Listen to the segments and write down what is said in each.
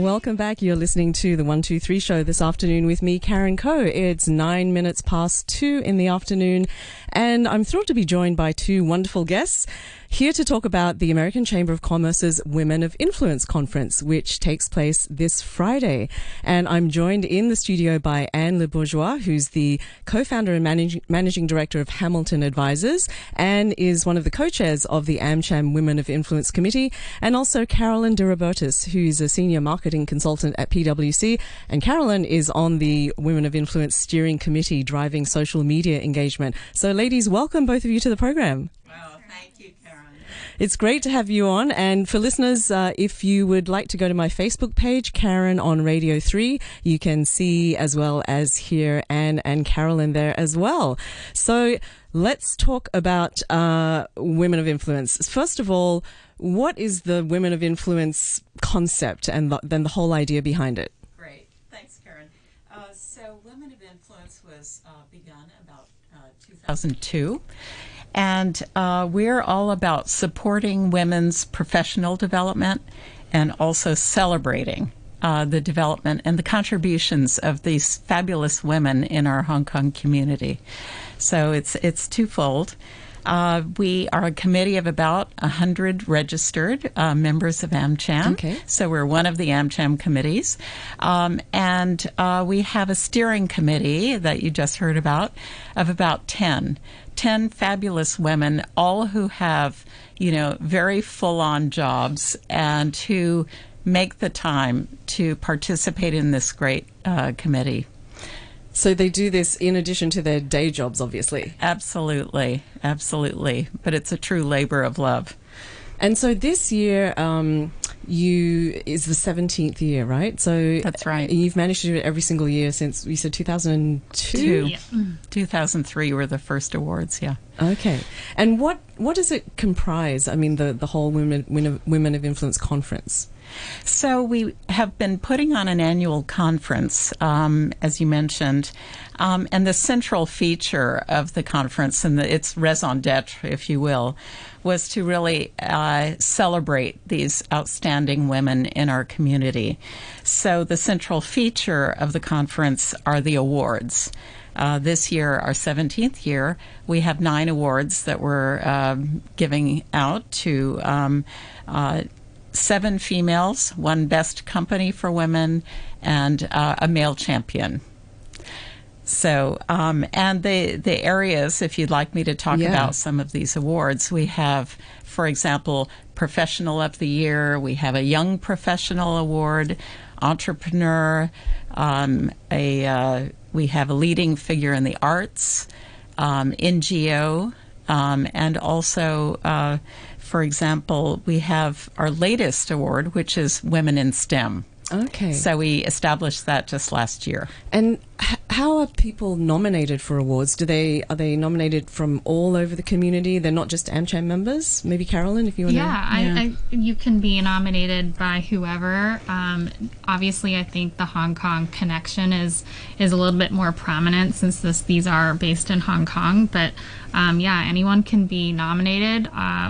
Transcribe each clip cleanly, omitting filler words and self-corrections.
Welcome back. You're listening to the 123 Show this afternoon with me, Karen Koh. It's 2:09 in the afternoon, and I'm thrilled to be joined by two wonderful guests here to talk about the American Chamber of Commerce's Women of Influence Conference, which takes place this Friday. And I'm joined in the studio by Anne Le Bourgeois, who's the co-founder and managing director of Hamilton Advisors, and is one of the co-chairs of the AmCham Women of Influence Committee, and also Carolyn De Robertis, who's a senior marketing consultant at PwC. And Carolyn is on the Women of Influence Steering Committee, driving social media engagement. So ladies, welcome both of you to the program. Wow, thank you. It's great to have you on. And for listeners, if you would like to go to my Facebook page, Karen on Radio 3, you can see as well as hear Anne and Carolyn there as well. So let's talk about Women of Influence. First of all, what is the Women of Influence concept and then the whole idea behind it? Great. Thanks, Karen. So Women of Influence was begun about 2002. And we're all about supporting women's professional development and also celebrating the development and the contributions of these fabulous women in our Hong Kong community. So it's twofold. We are a committee of about 100 registered members of AmCham. Okay. So we're one of the AmCham committees. And we have a steering committee that you just heard about of about 10 fabulous women, all who have, very full-on jobs and who make the time to participate in this great committee. So they do this in addition to their day jobs, obviously. Absolutely. But it's a true labor of love. And so this year is the 17th year, right? So that's right. You've managed to do it every single year since, we said 2002? Yeah. 2003 were the first awards, yeah. Okay. And what does it comprise, the whole Women of Influence Conference? So we have been putting on an annual conference, as you mentioned, and the central feature of the conference, and its raison d'etre, if you will, was to really celebrate these outstanding women in our community. So the central feature of the conference are the awards. This year, our 17th year, we have 9 awards that we're giving out to 7 females, 1 best company for women, and a male champion. So, and the areas, if you'd like me to talk about some of these awards, we have, for example, Professional of the Year, we have a Young Professional Award, Entrepreneur, we have a Leading Figure in the Arts, NGO, and also, for example, we have our latest award, which is Women in STEM. Okay. So we established that just last year. And how are people nominated for awards? Are they nominated from all over the community? They're not just AmCham members? Maybe Carolyn, if you want to... Yeah, you can be nominated by whoever. Obviously, I think the Hong Kong connection is a little bit more prominent since these are based in Hong Kong, but... anyone can be nominated.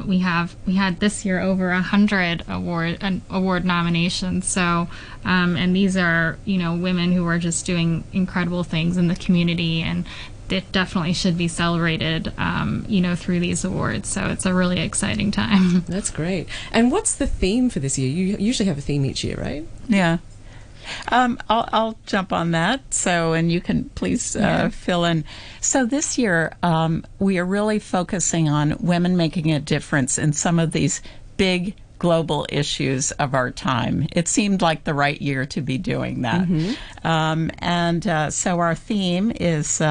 We had this year over 100 award nominations. So, and these are women who are just doing incredible things in the community, and it definitely should be celebrated, through these awards. So it's a really exciting time. That's great. And what's the theme for this year? You usually have a theme each year, right? Yeah. I'll jump on that. So, and you can please fill in. So this year, we are really focusing on women making a difference in some of these big global issues of our time. It seemed like the right year to be doing that. Mm-hmm. So our theme is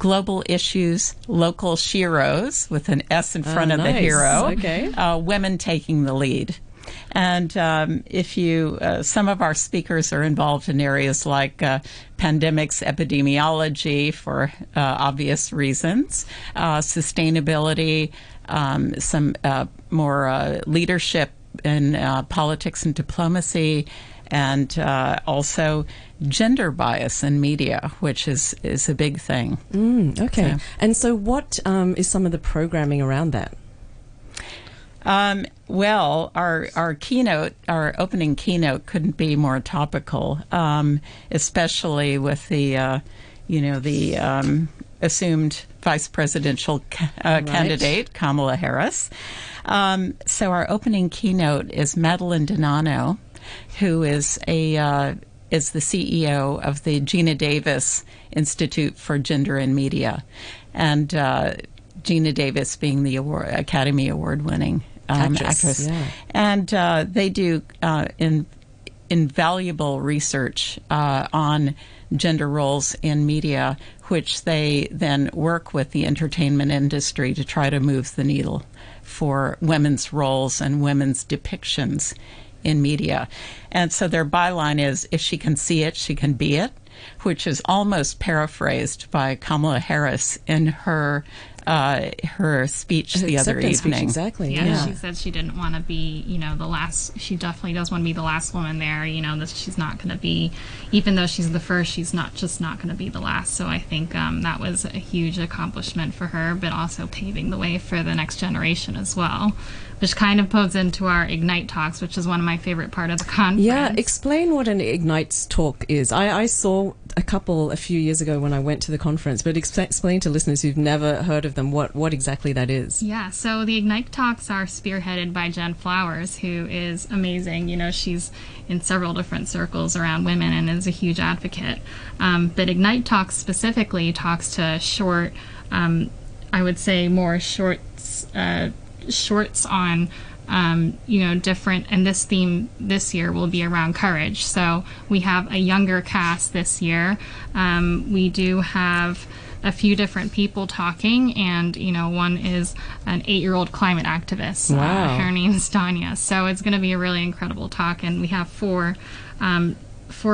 Global Issues, Local Sheroes, with an S in front of the hero. Okay. Women taking the lead. And if you, some of our speakers are involved in areas like pandemics, epidemiology for obvious reasons, sustainability, some more leadership in politics and diplomacy, and also gender bias in media, which is a big thing. Okay. So. And so what is some of the programming around that? Well, our keynote, our opening keynote, couldn't be more topical, especially with the, the assumed vice presidential candidate, Kamala Harris. So our opening keynote is Madeline DiNano, who is is the CEO of the Gina Davis Institute for Gender and Media, and Gina Davis being the Academy Award-winning actress. Yeah. And they do invaluable research on gender roles in media, which they then work with the entertainment industry to try to move the needle for women's roles and women's depictions in media. And so their byline is, if she can see it, she can be it, which is almost paraphrased by Kamala Harris in her speech the other evening. Exactly. Yeah, she said she didn't want to be, the last. She definitely does want to be the last woman there. That she's not going to be, even though she's the first, she's not going to be the last. So I think that was a huge accomplishment for her, but also paving the way for the next generation as well, which kind of pops into our Ignite talks, which is one of my favorite part of the conference. Yeah, explain what an Ignite talk is. I saw a few years ago when I went to the conference, but explain to listeners who've never heard of them what exactly that is. Yeah, so the Ignite talks are spearheaded by Jen Flowers, who is amazing. She's in several different circles around women and is a huge advocate. But Ignite talks specifically talks to short, I would say more shorts on different, and this theme this year will be around courage. So we have a younger cast this year. We do have a few different people talking, and one is an 8-year-old climate activist. Wow. Her name's Danya. So it's going to be a really incredible talk, and we have four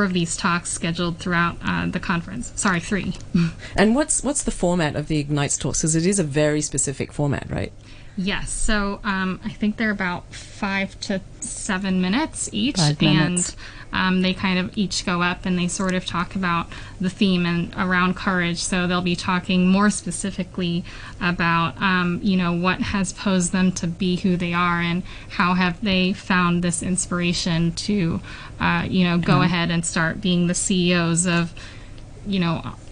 of these talks scheduled throughout the conference. Sorry, 3. And what's the format of the Ignite talks? Because it is a very specific format, right? Yes, so I think they're about 5 to 7 minutes each, and they kind of each go up and they sort of talk about the theme and around courage. So they'll be talking more specifically about, what has posed them to be who they are and how have they found this inspiration to, go ahead and start being the CEOs of,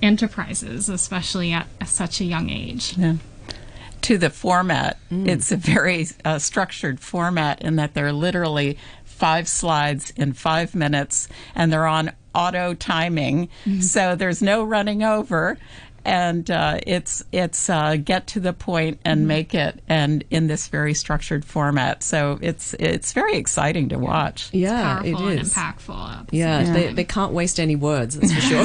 enterprises, especially at such a young age. Yeah. To the format, it's a very structured format in that they're literally 5 slides in 5 minutes, and they're on auto timing, so there's no running over, and it's get to the point and make it, and in this very structured format. So it's very exciting to watch. Yeah, it's powerful it is. And impactful. Yeah, they can't waste any words, that's for sure.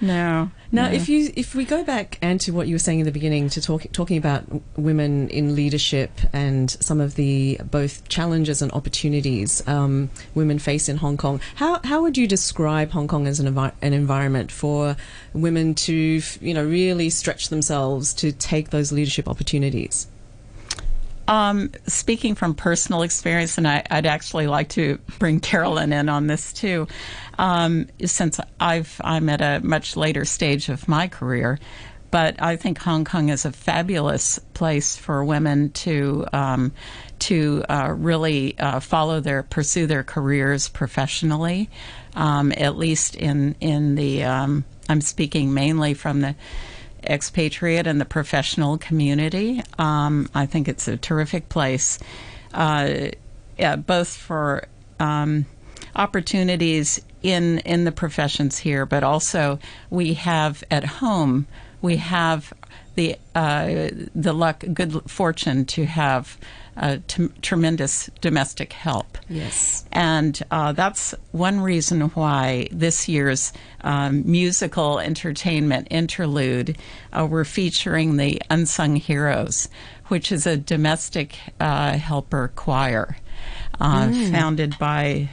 No. Now, if we go back, Anne, to what you were saying in the beginning, to talking about women in leadership and some of the both challenges and opportunities women face in Hong Kong, how would you describe Hong Kong as an environment for women to really stretch themselves to take those leadership opportunities? Speaking from personal experience, and I'd actually like to bring Carolyn in on this too, since I'm at a much later stage of my career, but I think Hong Kong is a fabulous place for women to really pursue their careers professionally, at least in the, I'm speaking mainly from the expatriate and the professional community. I think it's a terrific place, both for opportunities in the professions here, but also we have at home, we have the good fortune to have tremendous domestic help. Yes. And that's one reason why this year's musical entertainment interlude, we're featuring the Unsung Heroes, which is a domestic helper choir founded by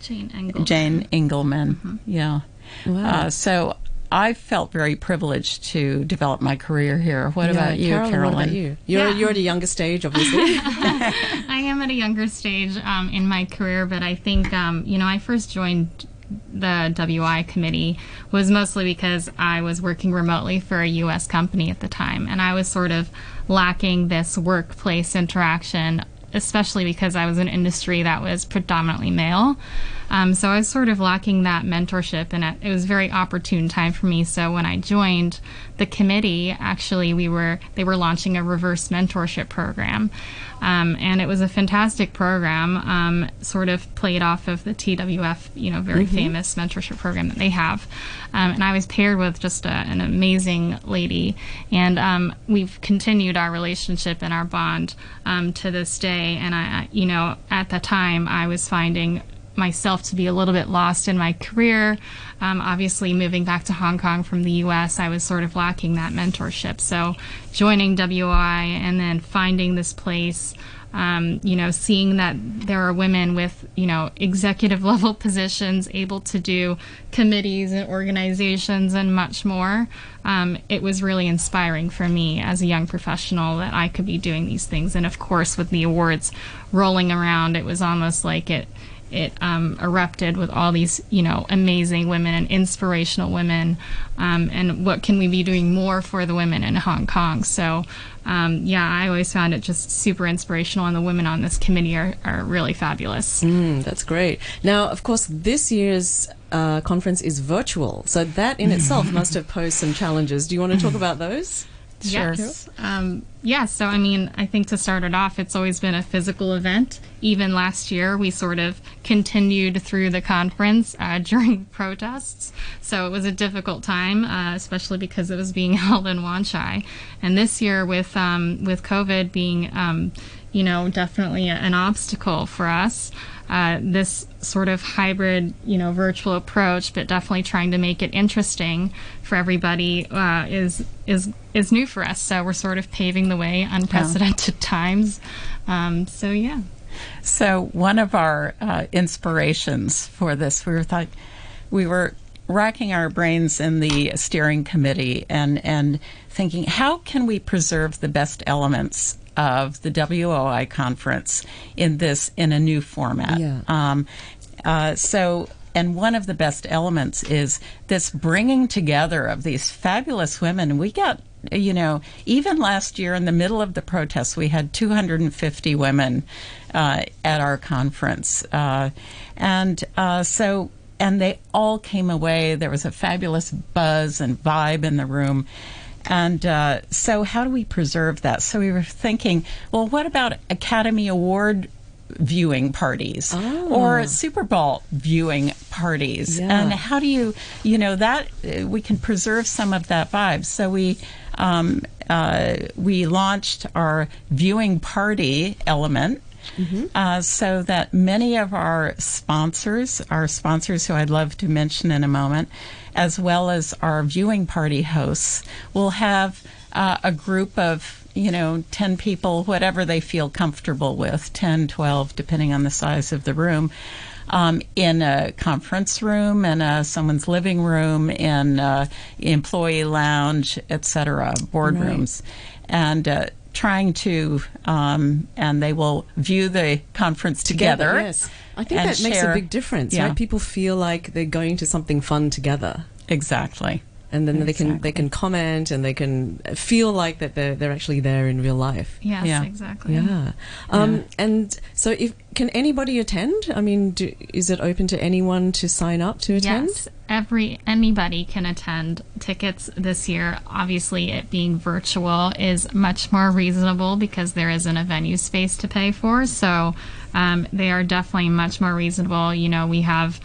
Jane Engelman. Mm-hmm. Yeah. Wow. So I felt very privileged to develop my career here. What about you, Carolyn? What about you? You're at a younger stage, obviously. I am at a younger stage in my career, but I think, I first joined the WI committee was mostly because I was working remotely for a U.S. company at the time, and I was sort of lacking this workplace interaction, especially because I was in an industry that was predominantly male. So I was sort of lacking that mentorship, and it was a very opportune time for me. So when I joined the committee, actually, they were launching a reverse mentorship program. And it was a fantastic program, sort of played off of the TWF, very famous mentorship program that they have. And I was paired with just an amazing lady. And we've continued our relationship and our bond to this day. And, I at the time, I was finding myself to be a little bit lost in my career. Obviously, moving back to Hong Kong from the U.S., I was sort of lacking that mentorship. So joining WI and then finding this place, seeing that there are women with, executive level positions able to do committees and organizations and much more, it was really inspiring for me as a young professional that I could be doing these things. And of course, with the awards rolling around, it was almost like it erupted with all these, amazing women and inspirational women. And what can we be doing more for the women in Hong Kong? So, I always found it just super inspirational. And the women on this committee are really fabulous. That's great. Now, of course, this year's conference is virtual. So that in itself must have posed some challenges. Do you want to talk about those? Sure. Yes. So, I think to start it off, it's always been a physical event. Even last year, we sort of continued through the conference during protests. So it was a difficult time, especially because it was being held in Wanshai. And this year, with COVID being, definitely an obstacle for us, this sort of hybrid, virtual approach, but definitely trying to make it interesting for everybody is new for us. So we're sort of paving the way, unprecedented times. So one of our inspirations for this, we were racking our brains in the steering committee and thinking, how can we preserve the best elements of the WOI conference in a new format? Yeah. And one of the best elements is this bringing together of these fabulous women. We got, even last year in the middle of the protests, we had 250 women at our conference. And they all came away. There was a fabulous buzz and vibe in the room. And so how do we preserve that? So we were thinking, well, what about Academy Award viewing parties or Super Bowl viewing parties? Yeah. And how do that we can preserve some of that vibe. So we launched our viewing party element so that many of our sponsors who I'd love to mention in a moment, as well as our viewing party hosts, will have a group of 10 people, whatever they feel comfortable with, 10, 12, depending on the size of the room, in a conference room, in someone's living room, in employee lounge, etc., boardrooms. Right. And trying to, and they will view the conference together. Yes. I think that makes a big difference, right? People feel like they're going to something fun together. Exactly. And then they can comment and they can feel like that they're actually there in real life. Yes, yeah. Exactly. Yeah. And so can anybody attend? Is it open to anyone to sign up to attend? Yes, anybody can attend. Tickets this year, obviously it being virtual, is much more reasonable because there isn't a venue space to pay for. So they are definitely much more reasonable. We have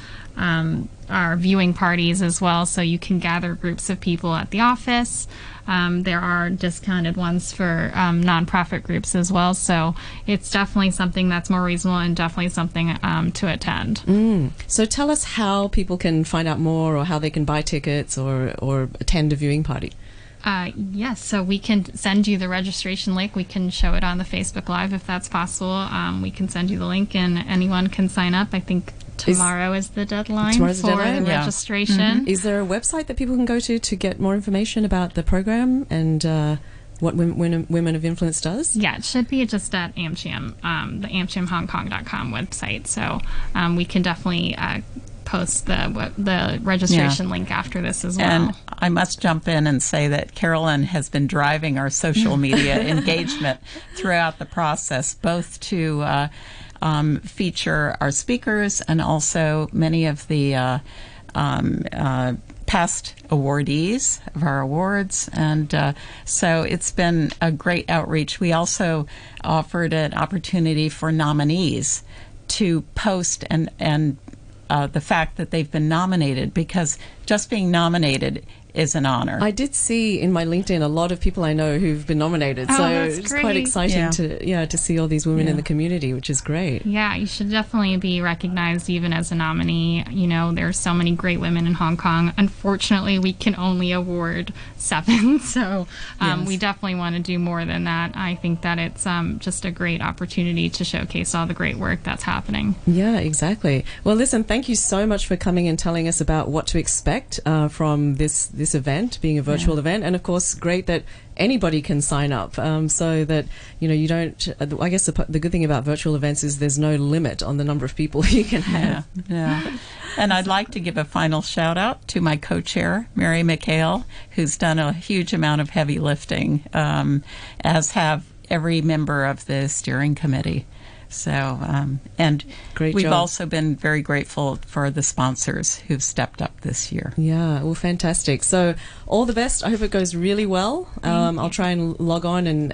our viewing parties as well, so you can gather groups of people at the office. There are discounted ones for nonprofit groups as well, so it's definitely something that's more reasonable and definitely something to attend. So tell us how people can find out more or how they can buy tickets or attend a viewing party. Yes, so we can send you the registration link. We can show it on the Facebook Live if that's possible. We can send you the link and anyone can sign up. I think tomorrow is the deadline for the registration. Is there a website that people can go to get more information about the program and what Women of Influence does? Yeah, it should be just at AmCham, the AmChamHongKong.com website. So we can definitely post the registration link after this as well. And I must jump in and say that Carolyn has been driving our social media engagement throughout the process, both to feature our speakers and also many of the past awardees of our awards, and so it's been a great outreach. We also offered an opportunity for nominees to post and the fact that they've been nominated, because just being nominated is an honor. I did see in my LinkedIn a lot of people I know who've been nominated, so it's quite exciting to see all these women in the community, which is great. Yeah, you should definitely be recognized even as a nominee. You know, there are so many great women in Hong Kong. Unfortunately, we can only award 7, so we definitely want to do more than that. I think that it's just a great opportunity to showcase all the great work that's happening. Yeah, exactly. Well, listen, thank you so much for coming and telling us about what to expect from this event, being a virtual event, and of course great that anybody can sign up, so that you don't, I guess the good thing about virtual events is there's no limit on the number of people you can have. And I'd like to give a final shout out to my co-chair Mary McHale, who's done a huge amount of heavy lifting, as have every member of the steering committee. So, and great we've job. Also been very grateful for the sponsors who've stepped up this year. Yeah, well, fantastic. So, all the best. I hope it goes really well. I'll try and log on and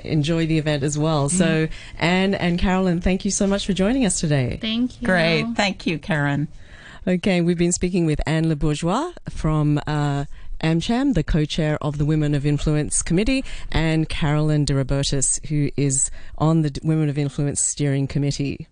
enjoy the event as well. So, Anne and Carolyn, thank you so much for joining us today. Thank you. Great. Thank you, Karen. Okay, we've been speaking with Anne Le Bourgeois from AmCham, the co-chair of the Women of Influence Committee, and Carolyn De Robertis, who is on the Women of Influence Steering Committee.